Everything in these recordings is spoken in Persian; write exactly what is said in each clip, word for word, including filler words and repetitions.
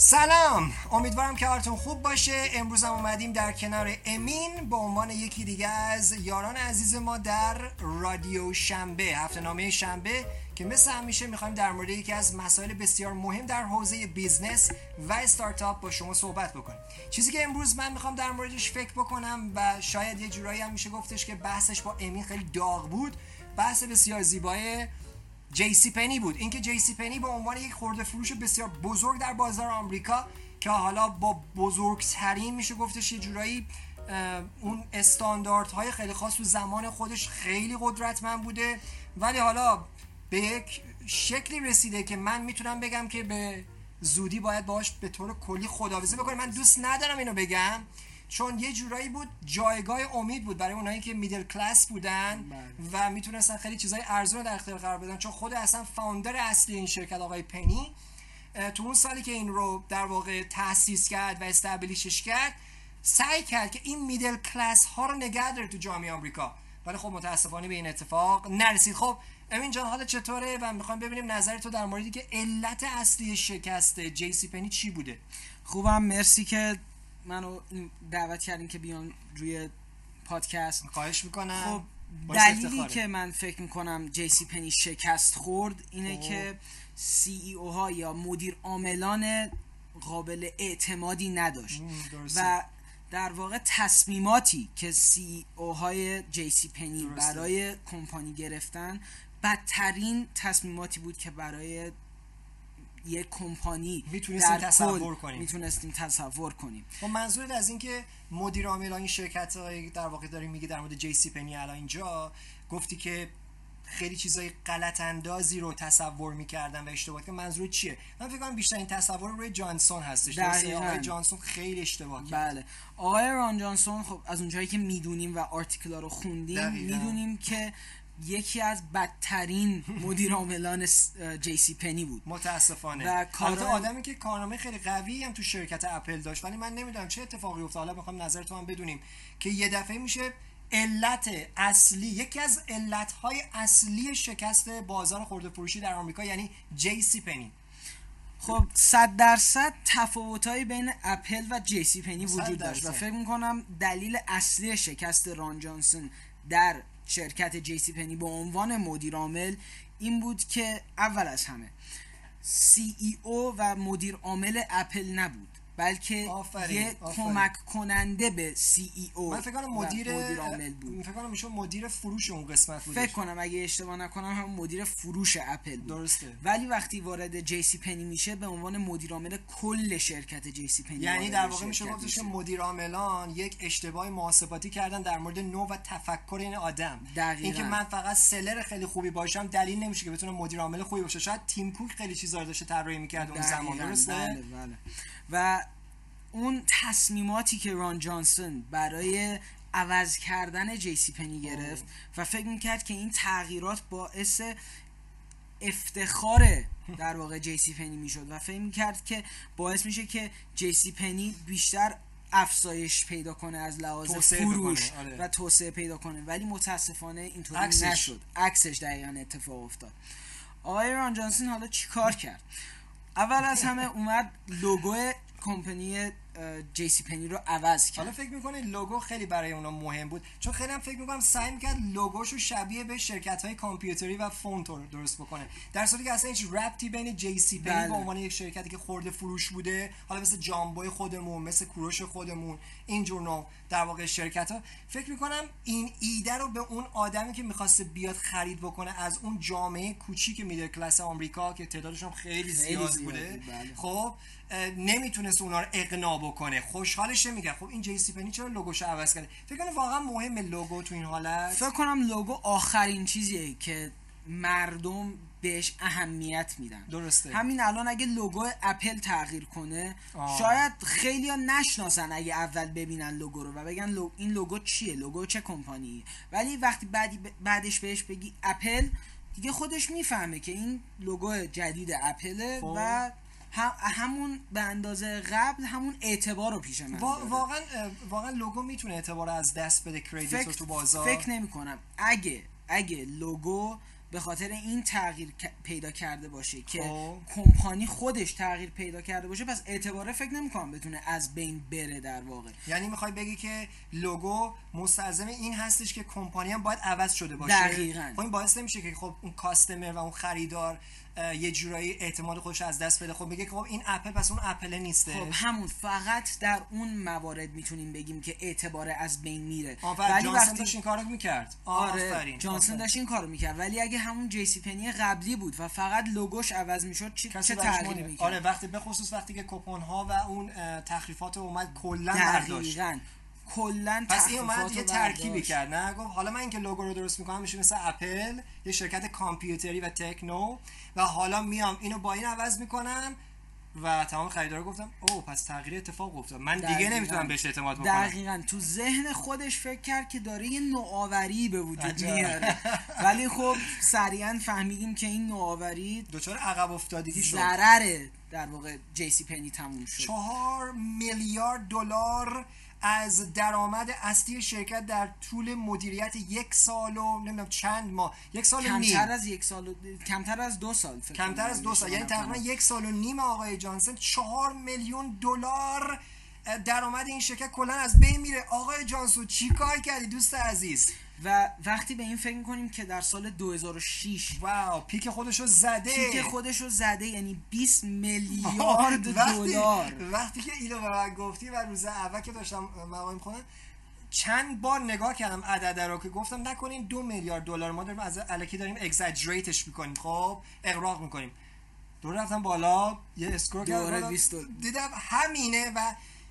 سلام، امیدوارم که حالتون خوب باشه. امروز هم اومدیم در کنار امین به عنوان یکی دیگه از یاران عزیز ما در رادیو شنبه، هفته نامه شنبه، که مثل همیشه میخوایم در مورد یکی از مسائل بسیار مهم در حوزه بیزنس و استارتاپ با شما صحبت بکنیم. چیزی که امروز من میخوام در موردش فکر بکنم و شاید یه جورایی هم میشه گفتش که بحثش با امین خیلی داغ بود، بحث بسیار زیبایه جی سی پنی بود. اینکه جی سی پنی به عنوان یک خرده فروش بسیار بزرگ در بازار آمریکا که حالا با بزرگترین میشه گفتش یه جورایی اون استانداردهای خیلی خاص تو زمان خودش خیلی قدرتمند بوده، ولی حالا به یک شکلی رسیده که من میتونم بگم که به زودی باید باهاش به طور کلی خداحافظی بکنم. من دوست ندارم اینو بگم چون یه جورایی بود جایگاه امید بود برای اونایی که میدل کلاس بودن و میتونستن خیلی چیزای ارزون رو در اختیار قرار بدن، چون خود اصلا فاوندر اصلی این شرکت آقای پنی تو اون سالی که این رو در واقع تأسیس کرد و استبلیشش کرد سعی کرد که این میدل کلاس ها رو نگه داره تو جامعه آمریکا، ولی خب متاسفانه به این اتفاق نرسید. خب امین جان حالت چطوره و میخوام ببینیم نظر تو در موردی که علت اصلی شکست جی سی پنی چی بوده؟ خوبم، مرسی که منو دعوت کردین که بیان روی پادکست. خواهش میکنم. خب دلیلی که من فکر میکنم جی سی پنی شکست خورد اینه اوه. که سی ای او ها یا مدیر عاملان قابل اعتمادی نداشت و در واقع تصمیماتی که سی ای او های جی سی پنی برای کمپانی گرفتن بدترین تصمیماتی بود که برای یک کمپانی میتونستیم تصور کنیم میتونستیم تصور کنیم. و منظورت از این که مدیر عامل این شرکت‌های در واقع داریم میگه در مورد جی سی پنی الان اینجا گفتی که خیلی چیزای غلط اندازی رو تصور میکردن و اشتباه کردن، منظور چیه؟ من فکر کنم بیشتر این تصور روی جانسون هستش. آقای جانسون خیلی اشتباه کرد. بله. آقای ران جانسون، خب از اونجایی که میدونیم و آرتیکل‌ها رو خوندیم میدونیم که یکی از بدترین مدیر عاملان جی سی پنی بود متاسفانه. البته آدمی که کارنامه خیلی قوی هم تو شرکت اپل داشت، ولی من نمیدونم چه اتفاقی افتاد. حالا میخوام نظر تو هم بدونیم که یه دفعه میشه علت اصلی، یکی از علت‌های اصلی شکست بازار خرده فروشی در آمریکا یعنی جی سی پنی. خب صد درصد تفاوت‌های بین اپل و جی سی پنی وجود داشت و فکر می‌کنم دلیل اصلی شکست ران جانسون در شرکت جی سی پنی به عنوان مدیر عامل این بود که اول از همه سی ای او و مدیر عامل اپل نبود، بلکه آفرین، یه آفرین. کمک کننده به سی ای او. من فکر کنم مدیر مدیر عامل بود. فکر کنم ایشون مدیر فروش اون قسمت بود. فکر کنم اگه اشتباه نکنم هم مدیر فروش اپل بود. درسته. ولی وقتی وارد جی سی پنی میشه به عنوان مدیر عامل کل شرکت جی سی پنی، یعنی در واقع میشه گفتش که مدیر عاملان یک اشتباه محاسباتی کردن در مورد نوع و تفکر این آدم. اینکه من فقط سلر خیلی خوبی باشم دلیل نمیشه که بتونم مدیر عامل خوبی باشم. شاید تیم کوک خیلی چیزا داشته طراحی میکرد اون زمان. درسته. بله بله. و اون تصمیماتی که ران جانسون برای عوض کردن جی سی پنی گرفت و فکر میکرد که این تغییرات باعث افتخار در واقع جی سی پنی میشد و فکر میکرد که باعث میشه که جی سی پنی بیشتر افزایش پیدا کنه از لحاظ فروش و توسعه پیدا کنه، ولی متاسفانه اینطوری نشد. عکسش دقیقاً اتفاق افتاد. آقای ران جانسون حالا چیکار کرد؟ اول از همه اومد لوگو کمپانی جی سی پنی رو عوض کرد. حالا فکر می‌کنه لوگو خیلی برای اونا مهم بود، چون خیلی هم فکر می‌کنم سعی می‌کرد لوگوشو شبیه به شرکت‌های کامپیوتری و فونت رو درست بکنه، در صورتی که اصلا هیچ ربطی بین جی سی پنی بله. به عنوان یک شرکتی که خرده فروش بوده، حالا مثل جامبوی خودمون، مثل کوروش خودمون، این جور نوع در واقع شرکت‌ها، فکر می‌کنم این ایده رو به اون آدمی که می‌خواسته بیاد خرید بکنه از اون جامعه کوچیک میدل کلاس آمریکا که تعدادشون خیلی زیاد بوده، بله. خب نمیتونست اونا رو اقناع بکنه، خوشحالش نمیگه. خب این جی سی پنی چرا لوگوشو عوض کرده؟ فکر کنم واقعا مهمه لوگو تو این حالت؟ فکر کنم لوگو آخرین چیزیه که مردم بهش اهمیت میدن. درسته. همین الان اگه لوگو اپل تغییر کنه آه. شاید خیلیا نشناسن اگه اول ببینن لوگو رو و بگن لو... این لوگو چیه؟ لوگو چه کمپانیه؟ ولی وقتی بعدی ب... بعدش بهش بگی اپل، دیگه خودش میفهمه که این لوگو جدید اپله خوب. و هم همون به اندازه قبل همون اعتبار رو پیش من وا- واقعا واقعا لوگو میتونه اعتبار از دست بده، کریدیت رو تو بازار. فکر نمی کنم اگه اگه لوگو به خاطر این تغییر پیدا کرده باشه که آه. کمپانی خودش تغییر پیدا کرده باشه، پس اعتباره فکر نمی‌کنم بتونه از بین بره در واقع. یعنی می‌خوای بگی که لوگو مستلزم این هستش که کمپانی هم باید عوض شده باشه. دقیقاً. خب این باعث نمیشه که خب اون کاستمر و اون خریدار یه جورایی اعتماد خودش از دست بده. خب میگه که خب این اپل پس اون اپل نیسته. خب همون فقط در اون موارد میتونیم بگیم که اعتبار از بین میره. ولی جانسون داشت این کارو میکرد. آره جانسون داشت این کارو میکرد. ولی اگه همون جیسی پنی قبلی بود و فقط لوگوش عوض میشد چه چه تغییری میکرد؟ آره وقتی به خصوص وقتی که کوپن ها و اون تخفیفات اومد کلا برداشت. کلا پس این اومد یه ترکیبی کرد، نه گفت حالا من اینکه لوگو رو درست میکنم میشه مثل اپل، یه شرکت کامپیوتری و تکنو، و حالا میام اینو با این عوض میکنم و تمام خریدارا گفتم اوه پس تغییر اتفاق افتاد، من دیگه دقیقاً نمیتونم بهش اعتماد بکنم. دقیقاً تو ذهن خودش فکر کرد که داره یه نوآوری به وجود میاره. ولی خب سریعا فهمیدیم که این نوآوری دچار عقب افتادگی شد، ضرره در واقع. جیسی پنی تموم شد. چهار میلیارد دلار از درآمد اصلی شرکت در طول مدیریت یک سال و نمیدونم چند ماه، یک سال و نیم، کمتر از یک سال و... کمتر از دو سال فکر کمتر از دو سال یعنی تقریبا یک سال و نیم آقای جانسون چهار میلیون دلار درآمد این شرکت کلا از بین میره. آقای جانسون چی کار کردی دوست عزیز؟ و وقتی به این فکر می‌کنیم که در سال دو هزار و شش واو پیک خودشو زده پیک خودشو زده یعنی بیست میلیارد دلار. وقتی که اینو برام گفتی و روز اول که داشتم مقاله خوندم چند بار نگاه کردم عدد رو که گفتم نکنین دو میلیارد دلار ما داریم از الکی داریم اگزاجریتش می‌کنیم، خب اغراق می‌کنیم. دور رفتم بالا یه اسکرول کردم دیدم همینه و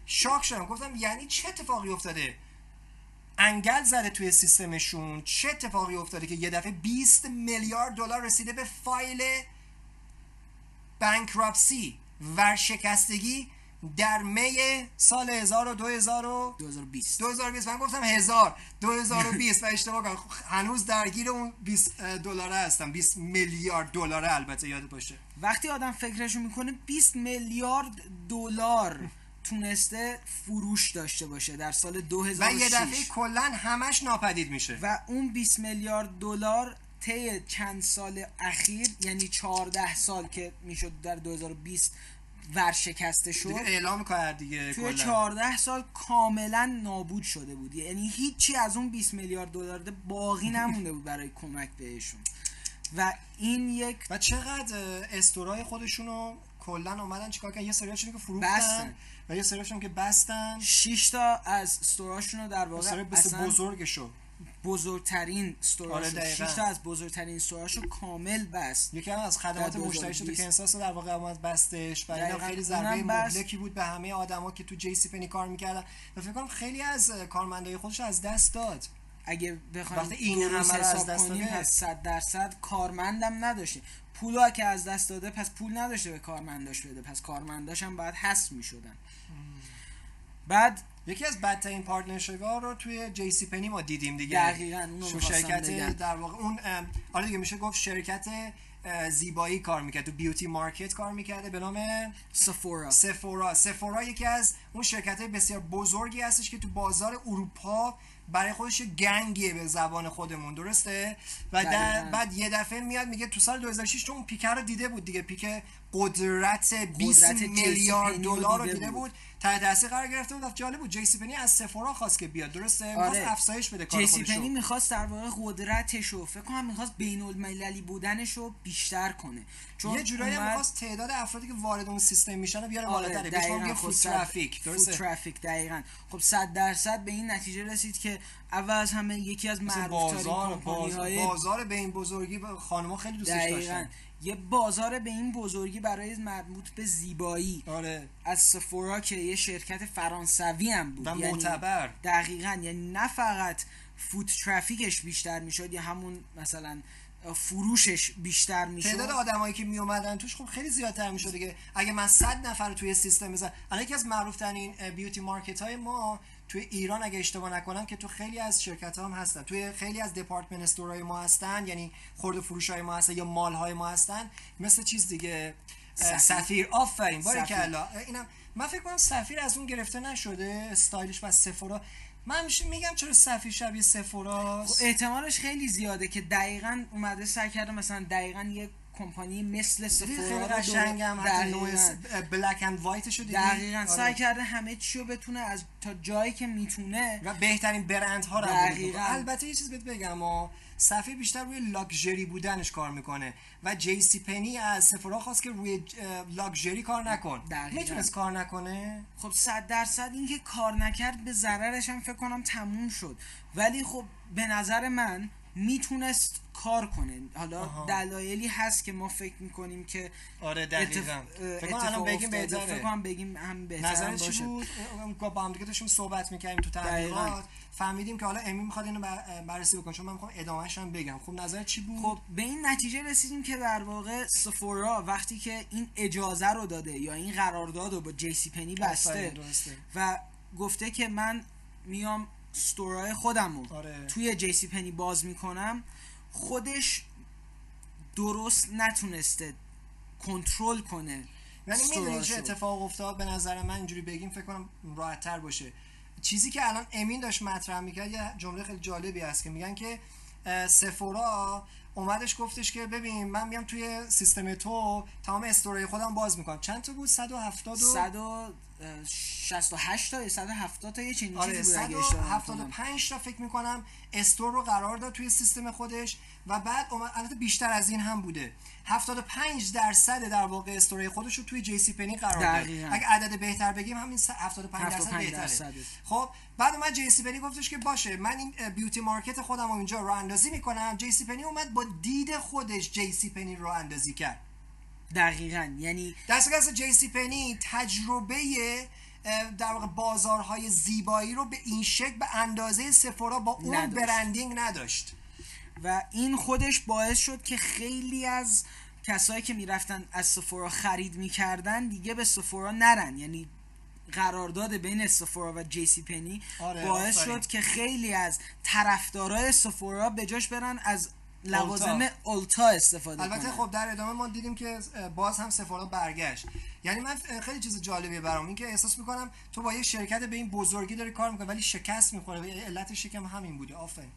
شاک شدم، گفتم یعنی چه اتفاقی افتاده؟ انگل زده توی سیستمشون. چه اتفاقی افتاده که یه دفعه بیست میلیارد دلار رسیده به فایل بانکراپسی، ورشکستگی در می سال هزار و دو هزار و بیست. دو هزار و بیست من گفتم هزار دو هزار و بیست و اشتباه کردم. هنوز درگیر اون بیست دلار هستم، بیست میلیارد دلار. البته یاد باشه وقتی آدم فکرشو میکنه بیست میلیارد دلار تونسته فروش داشته باشه در سال دو هزار و شش و یه دفعه کلن همش ناپدید میشه و اون بیست میلیارد دلار طی چند سال اخیر یعنی چهارده سال که میشد در دو هزار و بیست ورشکسته شد دیگه، اعلام کرد دیگه توی کلن. چهارده سال کاملا نابود شده بود، یعنی هیچی از اون بیست میلیارد دلار باقی نمونده بود برای کمک بهشون. و این یک و چقدر استورای خودشونو کلا اومدن چیکار کردن، یه سریاشون که فروختن و یه سریاشون که بستن. شش تا از استوراشون رو در واقع اصلا بزرگشو بزرگترین استوراشون شش تا از بزرگترین استوراشو کامل بست. یکی هم از خدمات مشتریش تو کنساس در واقع اومد بستش، برای خیلی ضربه مهلکی بود به همه آدما که تو جی سی پنی کار می‌کردن و فکر کنم خیلی از کارمندای خودش از دست داد. اگه بخوام وقتی این همه از دست داد صد درصد کارمندم نداشته. پولو که از دست داده پس پول نداشته به کارمنداش بده، پس کارمنداش هم باید حذف می‌شدن. بعد یکی از بدترین پارتنرشیپ‌ها رو توی جی سی پنی ما دیدیم دیگه. دقیقاً اون شرکت در واقع اون آره دیگه میشه گفت شرکت زیبایی کار میکرد، تو بیوتی مارکت کار میکرده به نام سفورا. سفورا سفورا یکی از اون شرکت‌های بسیار بزرگی هستش که تو بازار اروپا برای خودش گنگیه به زبان خودمون، درسته؟ و در بعد یه دفعه میاد میگه تو سال دو هزار و شش تو اون پیکر رو دیده بود دیگه، پیک قدرت بیست میلیارد دلار رو دیده بود, بود. تحت تاثیر قرار گرفته بود. جالب بود جی سی پنی از سفورا خواست که بیاد، درسته؟ می‌خواست آره. افزایش بده کار خودش. جی سی پنی می‌خواست در واقع قدرتشو فکر کنم می‌خواست بین‌المللی بودنشو بیشتر کنه، چون یه جورایی اومد... می‌خواست تعداد افرادی که وارد اون سیستم میشن رو بیاره بالاتر، آره. بهش میگن فود ترافیک، درسته؟ فود ترافیک دقیقاً. خب صد درصد به این نتیجه رسید که اول از همه یکی از معروف‌ترین کمپانی‌های بازار به این بزرگی خانم‌ها خیلی دوستش داشتن. یه بازار به این بزرگی برای مربوط به زیبایی آره. از سفورا که یه شرکت فرانسوی هم بود و یعنی معتبر. دقیقاً یعنی نه فقط فوت ترافیکش بیشتر میشد یا همون مثلا فروشش بیشتر میشد، تعداد آدمایی که می اومدن توش خب خیلی زیادتر میشد دیگه. اگه من صد نفر توی سیستم بزنم، الان یکی از معروف ترین بیوتی مارکت های ما توی ایران اگه اشتباه نکنم که تو خیلی از شرکت‌ها هم هستن، توی خیلی از دپارتمنت استورهای ما هستن، یعنی خرد و فروش‌های ما هستن یا مال‌های ما هستن، مثل چیز دیگه سفیر, سفیر. آفرین باریکلا. اینم من فکر کنم سفیر از اون گرفته نشده استایلش و سفورا من همیشه میگم چرا صفی شبیه سفوراست. احتمالش خیلی زیاده که دقیقاً اومده سعی کرده مثلا دقیقاً یک کمپانی مثل سفورا قشنگم حتی نوع بلک اند وایتشو دیدی دقیقاً سعی کرده همه چیو بتونه از تا جایی که میتونه و بهترین برندها رو. البته یه چیز بهت بگم و صفحه بیشتر روی لاکچری بودنش کار میکنه و جی سی پنی از سفورا خواست که روی لاکچری کار نکن. میتونست کار نکنه. خب صد درصد این که کار نکرد به ضررش هم فکر کنم تموم شد، ولی خب به نظر من میتونست کار کنه. حالا دلایلی هست که ما فکر میکنیم که آره دقیقاً اتف... فکر کنم بگیم بهتره، فکر کنم بگیم هم بهتره باشه. اون گا با هم دیگه داشتیم صحبت میکردیم تو تحقیقات فهمیدیم که حالا امی میخواد اینو بررسی بکنه، چون من میخوام ادامه‌اش هم بگم. خب نظر چی بود؟ خب به این نتیجه رسیدیم که در واقع سفورا وقتی که این اجازه رو داده یا این قرارداد رو با جی سی پنی بسته و گفته که من میام استورای خودم رو آره. توی جی سی پنی باز میکنم، خودش درست نتونسته کنترل کنه. یعنی میدونی چه اتفاق افتاد؟ به نظر من اینجوری بگیم فکر کنم راحت تر باشه. چیزی که الان امین داشت مطرح میکرد یه جمله خیلی جالبی هست که میگن که سفورا اومدش گفتش که ببین من میام توی سیستم تو تمام استورای خودم باز میکنم. چند تا بود؟ صد و هفتاد و صد و شصت و هشت تا صد و هفتاد تا یه چنین آره، چیزی بود اگه صد و هفتاد و پنج تا فکر میکنم استور رو قرار داد توی سیستم خودش و بعد البته بیشتر از این هم بوده. هفتاد و پنج درصد در واقع استورای خودش رو توی جی سی پنی قرار داد. اگه عدد بهتر بگیم همین هفتاد و پنج درصد بهتره. خب بعد اومد جی سی پنی گفتش که باشه من این بیوتی مارکت خودم رو اینجا راه اندازی میکنم. جی سی پنی اومد با دید خودش جی سی پنی رو اندازی کرد. دقیقاً یعنی دستگاه جی سی پنی تجربه در واقع بازارهای زیبایی رو به این شکل به اندازه سفورا با اون نداشت. برندینگ نداشت و این خودش باعث شد که خیلی از کسایی که میرفتن از سفورا خرید میکردن دیگه به سفورا نرن. یعنی قرارداد بین سفورا و جی سی پنی آره، باعث آفاری. شد که خیلی از طرفدارای سفورا به جاش برن از لوازم اولتا استفاده کنه. البته خب در ادامه ما دیدیم که باز هم سفورا برگشت. یعنی من خیلی چیز جالبیه برام این که احساس میکنم تو با یه شرکت به این بزرگی داری کار میکنی ولی شکست میخوره. علت شکم همین بوده. آفرین.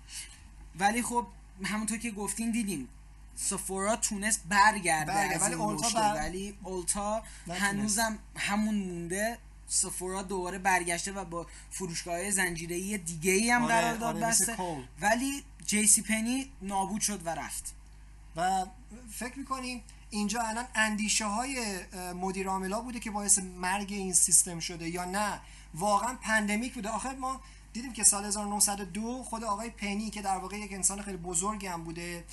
ولی خب همونطور که گفتین دیدیم سفورا تونست برگرده برگرد. ولی اولتا بر... ولی اولتا هنوزم همون مونده. سفورا دوباره برگشته و با فروشگاه‌های زنجیره‌ای دیگه‌ای هم قرارداد آره، آره، بسته ولی جی سی پنی نابود شد و رفت. و فکر میکنیم اینجا الان اندیشه های مدیر عامل‌ها بوده که باعث مرگ این سیستم شده یا نه واقعا پندمیک بوده؟ آخر ما دیدیم که سال هزار و نهصد و دو خود آقای پنی که در واقع یک انسان خیلی بزرگی هم بوده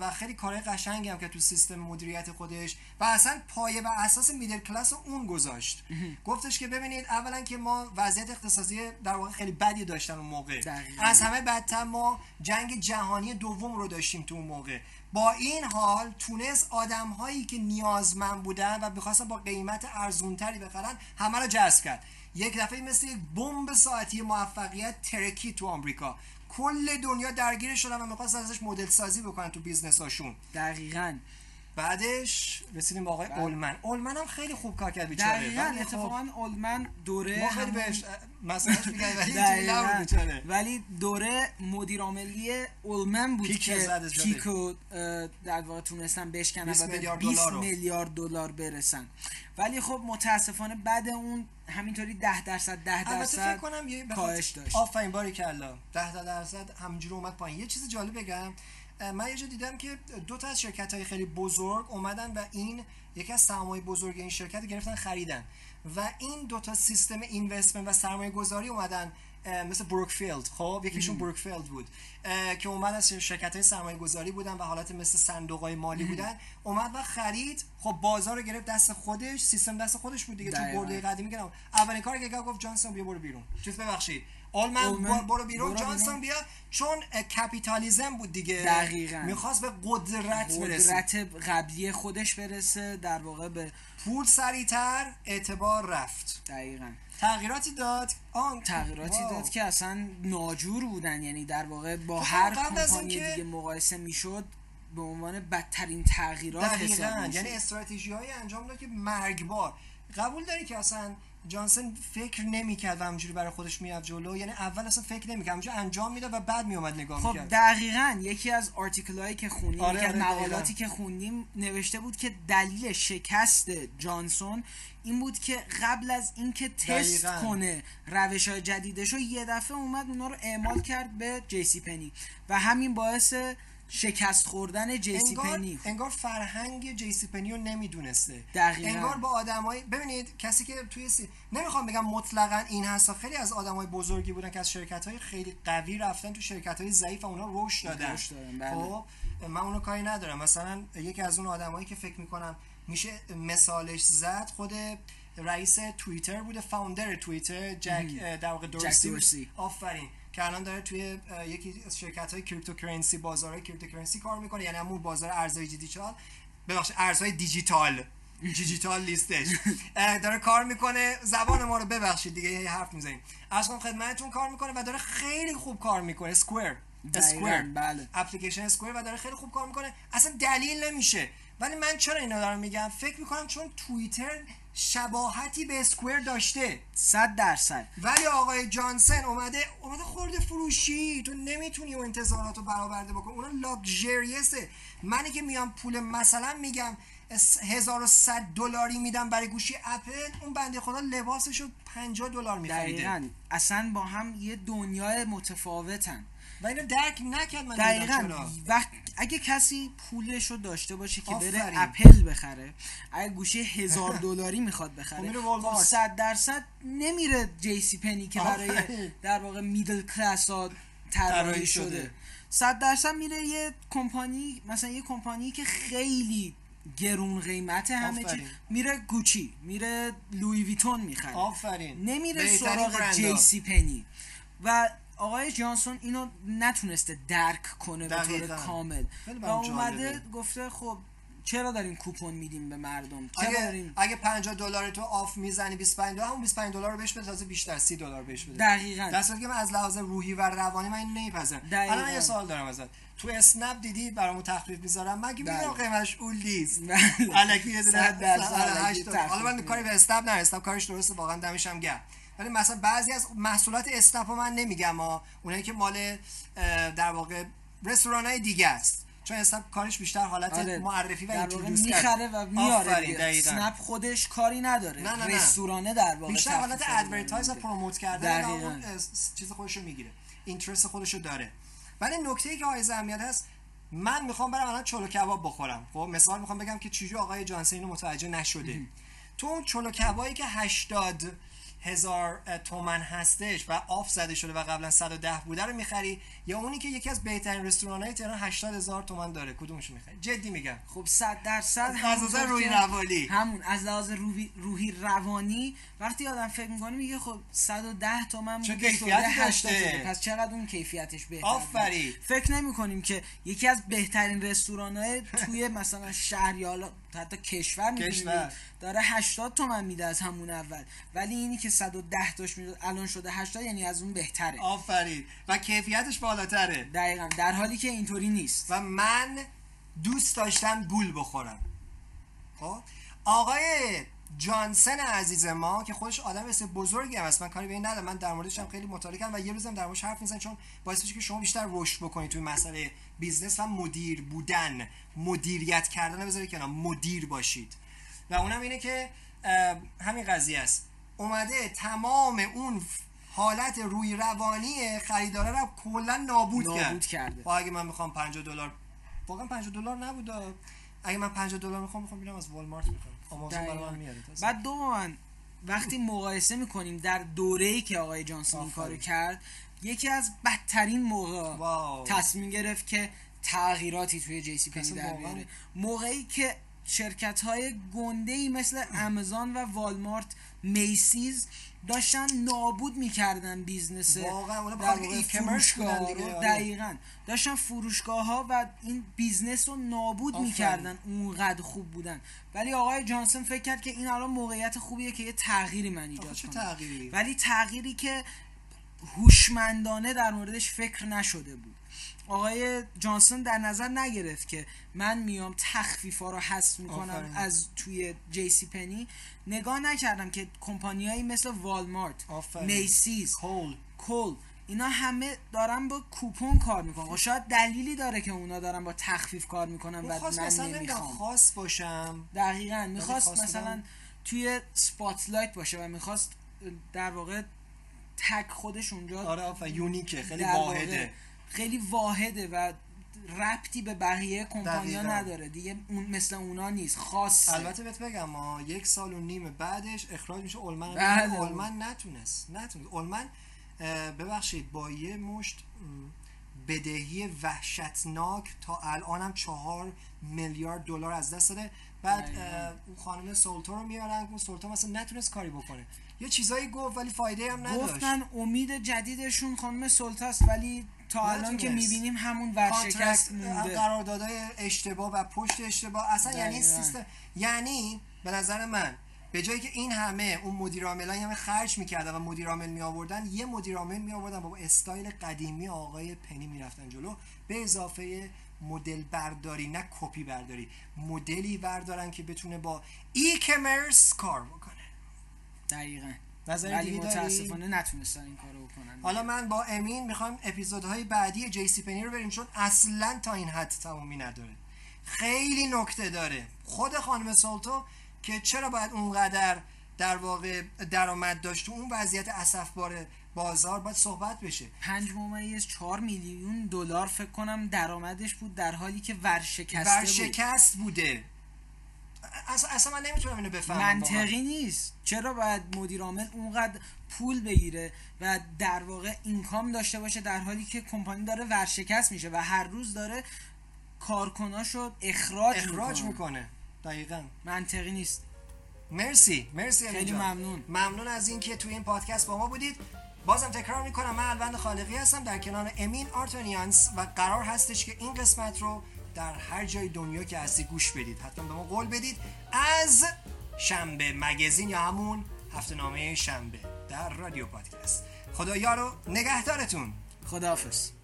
و خیلی کارهای قشنگی هم که تو سیستم مدیریت خودش و اصلا پایه و اساس میدل کلاس اون گذاشت گفتش که ببینید اولا که ما وضعیت اقتصادی در واقع خیلی بدی داشتن اون موقع دقیقا. از همه بدتر ما جنگ جهانی دوم رو داشتیم تو اون موقع. با این حال تونست آدم هایی که نیازمند بودن و می‌خواستن با قیمت ارزونتری بخرن همه رو جذب کرد. یک دفعه مثل یک بمب ساعتی موفقیت ترکی تو آمریکا کل دنیا درگیر شدن و می‌خواستن ازش مدل سازی بکنن تو بیزنس‌هاشون. دقیقاً بعدش رسیدیم به آقای آلمان. آلمان هم خیلی خوب کار کرد بیچاره. دقیقاً اتفاقاً آلمان دوره ما خیلی بهش مسئلهش میگن ولی جلو بیچاره. ولی دوره مدیر عاملی آلمان بود که پیکو در واقع تونستن بشکنن و به بیست میلیارد دلار برسن. ولی خب متاسفانه بعد اون همینطوری ده درصد ده درصد کاهش داشت. آفرین باریکالله. ده درصد همینجوری اومد پایین. یه چیز جالب بگم من یه جا دیدم که دو تا از شرکت‌های خیلی بزرگ اومدن و این یکی از سرمایه بزرگ این شرکت رو گرفتن خریدن و این دو تا سیستم اینوستمنت و سرمایه گذاری اومدن مثل بروکفیلد. خب یکیشون بروکفیلد بود که اومد از شرکت‌های سرمایه گذاری بودن و حالت مثل صندوق‌های مالی بودن اومد و خرید. خب بازار رو گرفت دست خودش، سیستم دست خودش بود دیگه چون برده قدیمی کردن. اولین کاری که گفت جانسون بیا برو بیرون. چیز ببخشید آلمان برو بیرون جانسون بیا چون کپیتالیزم بود دیگه. دقیقاً میخواست به قدرت برسه، قدرت قبلی خودش برسه، در واقع به پول سریعتر اعتبار رفت. دقیقاً تغییراتی داد آن تغییراتی واو. داد که اصلا ناجور بودن. یعنی در واقع با هر کمپانی دیگه مقایسه میشد به عنوان بدترین تغییرات حساب میشد. یعنی استراتژی های انجام داد که مرگبار. قبول داری که اصلا جانسون فکر نمی‌کرد و همونجوری برای خودش میرفت جلو، یعنی اول اصلا فکر نمی‌کرد، همونجوری انجام میداد و بعد میومد نگاه خب می‌کرد. خب دقیقاً یکی از آرتیکل‌هایی که خوندیم، آره، یکی از مقالاتی که خوندیم نوشته بود که دلیل شکست جانسون این بود که قبل از اینکه تست دقیقاً کنه روش‌های جدیدشو یه دفعه اومد اونا رو اعمال کرد به جیسی پنی و همین باعث شکست خوردن جیسی پنی. انگار فرهنگ جیسی پنی رو نمیدونسته. دقیقاً. انگار با آدمای، ببینید کسی که توی سی... نمیخوام بگم مطلقاً این هست، خیلی از آدمای بزرگی بودن که از شرکت‌های خیلی قوی رفتن تو شرکت‌های ضعیف و اونا رشد دادن. رشد دادن. بله. خب من اونو کاری ندارم. مثلا یکی از اون آدمایی که فکر میکنم میشه مثالش زد خود رئیس توییتر بوده، فاوندر توییتر، جک در واقع دورسی. جک دورسی. آفرین. که الان داره توی یکی از شرکت‌های کریپتوکرنسی، بازارهای کریپتوکرنسی کار میکنه، یعنی همون بازار ارزهای دیجیتال، ببخشید ارزهای دیجیتال، دیجیتال لیستش داره کار میکنه. زبان ما رو ببخشید دیگه، یه حرف میزنیم. اصلا خدمتتون کار میکنه و داره خیلی خوب کار میکنه. سکوئر، سکوئر، بله، اپلیکیشن سکوئر و داره خیلی خوب کار میکنه. اصلا دلیل نمیشه. ولی من چرا اینو دارم میگم؟ فکر میکنم چون توییتر شباهتی به اسکوئر داشته صد درصد، ولی آقای جانسون اومده اومده خورده فروشی. تو نمیتونی اون انتظاراتو برآورده بکنی. اونا لاکچریسه. منی که میام پول مثلا میگم هزار و صد دلاری میدم برای گوشی اپل، اون بنده خدا لباسشو پنجاه دلار میخریده. دقیقاً. اصلا با هم یه دنیای متفاوتن و اینو درک نکرد. من دقیقاً وقت اگه کسی پولشو داشته باشه که آفرین. بره اپل بخره، اگه گوشی هزار دلاری میخواد بخره صد درصد نمیره جیسی پنی که آفرین. برای در واقع میدل کلاس ها طراحی شده. صد درصد میره یه کمپانی، مثلا یه کمپانی که خیلی گرون قیمته، همه چی. میره گوچی، میره لویی ویتون میخره. آفرین. نمیره سراغ جیسی پنی. و آقای جانسون اینو نتونسته درک کنه به طور کامل و اومده گفته خب چرا دارین کوپن میدیم به مردم؟ اگه اگه پنجاه دلار تو آف میزنی بیست و پنج دلار، همون بیست و پنج دلار رو بهش بده، تازه بیشتر سی دلار بهش بده. دقیقاً. درسته که من از لحاظ روحی و روانی من اینو نمیپذیرم. الان یه سوال دارم ازت. تو اسنپ دیدی برامو تخفیف میذارم؟ من که میدونم قیمتش اون لیست. الکی یه دونه هشتاد. حالا من کاری به اسنپ ندارم. اسنپ کارش درسته، واقعا دمش هم گرم. ولی مثلا بعضی از محصولات اسنپ رو من نمیگم، ها، اونایی که مال در واقع رستورانای دیگه است، چون اسنپ کارش بیشتر حالت آره. معرفی و اینترودوس میخره و میاره. اسنپ خودش کاری نداره. نه نه نه. رستورانه در واقع بیشتر حالت ادورتایز و پروموت کردن اون چیز خودش رو میگیره، اینترست خودش رو داره. ولی نکته‌ای که حائز اهمیت هست، من میخوام برم الان چلو کباب بخورم. خب مثلا میخوام بگم که چجوری آقای جانسون اینو متوجه نشده. تو اون چلو کبابی که هشتاد هزار تومان هستش و آف زده شده و قبلا صد و ده بوده رو میخری، یا اونی که یکی از بهترین رستوران‌های تهران هشتاد هزار تومان داره، کدومش میخری؟ جدی میگم. خب صد درصد از لحاظ روحی روانی، همون از لحاظ روحی روانی وقتی آدم فکر می‌کنه میگه خب صد و ده تومان بوده، هشتاد، پس چقدر اون کیفیتش بهتره. آفرین. فکر نمی‌کنیم که یکی از بهترین رستوران‌های توی مثلا شهر یا حتی کشور می‌بینیم داره هشتاد تومان میده از همون اول، ولی اینی که صد و ده تاش میداد الان شده هشتاد، یعنی از اون بهتره. آفرین. و کیفیتش بالاتره. دقیقاً. در حالی که اینطوری نیست. و من دوست داشتم گول بخورم. خب آقای جانسون عزیز ما که خودش آدم بسیار بزرگی هم هست، من کاری به این ندارم، من در موردش هم خیلی مطالعه کردم و یه روزم در موردش حرف میزنم، چون باعث میشه که شما بیشتر رشد بکنید توی مسئله بیزنس و مدیر بودن، مدیریت کردن. بذارید که مدیر باشید. و اونم اینه که همین قضیه است، اومده تمام اون حالت روی روانی خریداره رو کلا نابود, نابود کرد. با اگه من میخوام پنجاه دلار، واقعا پنجاه دلار نبود، اگه من پنجاه دلار میخوام میخوام میرم از والمارت میخوام. آمازون برام میاره. بعد دوما وقتی مقایسه میکنیم در دوره‌ای که آقای جانسون این کارو کرد، یکی از بدترین موقع تصمیم گرفت که تغییراتی توی جیسی پنی در بیاره، موقعی که شرکت‌های گنده‌ای مثل آمازون و والمارت، میسیز داشتن نابود می‌کردن بیزنس واقعا در واقع کمرشگاه رو. دقیقاً داشتن فروشگاه‌ها و این بیزنس رو نابود می‌کردن، اونقدر خوب بودن. ولی آقای جانسون فکر کرد که این الان موقعیت خوبیه که یه تغییری من ایجاد کنم. تغییری؟ ولی تغییری که هوشمندانه در موردش فکر نشده بود. آقای جانسون در نظر نگرفت که من میام تخفیفا رو حذف میکنم آفرین. از توی جی سی پنی نگاه نکردم که کمپانیایی مثل والمارت، میسیز، کول کول اینا همه دارن با کوپن کار میکنن و شاید دلیلی داره که اونا دارن با تخفیف کار میکنن و من نمیخوام خاص باشم. دقیقاً میخواست مثلا توی سپاتلایت باشه و میخواست در واقع تک خودش اونجا آره آفر یونیکه، خیلی واحده، خیلی واحده و ربطی به بقیه کمپانیا نداره دیگه، اون مثل اونا نیست، خاصه. البته بهت بگم ما یک سال و نیم بعدش اخراج میشه آلمان. آلمان نتونست نتونست آلمان ببخشید با یه مشت بدهی وحشتناک تا الانم چهار میلیارد دلار از دست داره. بعد اون خانم سولتا رو میارن، اون سولتا مثلا نتونست کاری بکنه، یه چیزایی گفت ولی فایده هم نداشت. گفتن امید جدیدشون خانم سولتا است ولی تا الان که میبینیم همون ورشکست مونده، قراردادهای اشتباه و پشت اشتباه اصلا دقیقا. یعنی سیستم، یعنی به نظر من به جایی که این همه اون مدیر عاملای همه خرج می‌کردن و مدیر عامل می‌آوردن، یه مدیر عامل می‌آوردن با استایل قدیمی آقای پنی می‌رفتن جلو، به اضافه مدل برداری، نه کپی برداری، مدلی بردارن که بتونه با ای کامرس کار بکنه. دقیقاً. ولی متاسفانه نتونستن این کارو بکنن. حالا من با امین می‌خوام اپیزودهای بعدی جی سی پنی رو بریم، چون اصلاً تا این حد تمومی نداره. خیلی نکته داره. خود خانم سالتو که چرا باید اونقدر در واقع درآمد داشت و اون وضعیت اسفبار بازار باید صحبت بشه. پنج ممیز چهار میلیون دلار فکر کنم درآمدش بود در حالی که ورشکسته ورشکست بود. بوده. اصلا اصلا من نمیتونم اینو بفهمم. منطقی نیست. چرا باید مدیر عامل اونقدر پول بگیره و در واقع اینکام داشته باشه در حالی که کمپانی داره ورشکست میشه و هر روز داره کارکناشو اخراج اخراج میکنه. دقیقاً منطقی نیست. مرسی مرسی خیلی ممنون ممنون از اینکه توی این پادکست با ما بودید. بازم تکرار میکنم، من الوند خالقی هستم در کنار امین آرتونیانس و قرار هستش که این قسمت رو در هر جای دنیا که هستی گوش بدید، حتما به ما قول بدید از شنبه مگزین یا همون هفته نامه شنبه در رادیو پادکست. خدا یار و نگهدارتون. خداحافظ.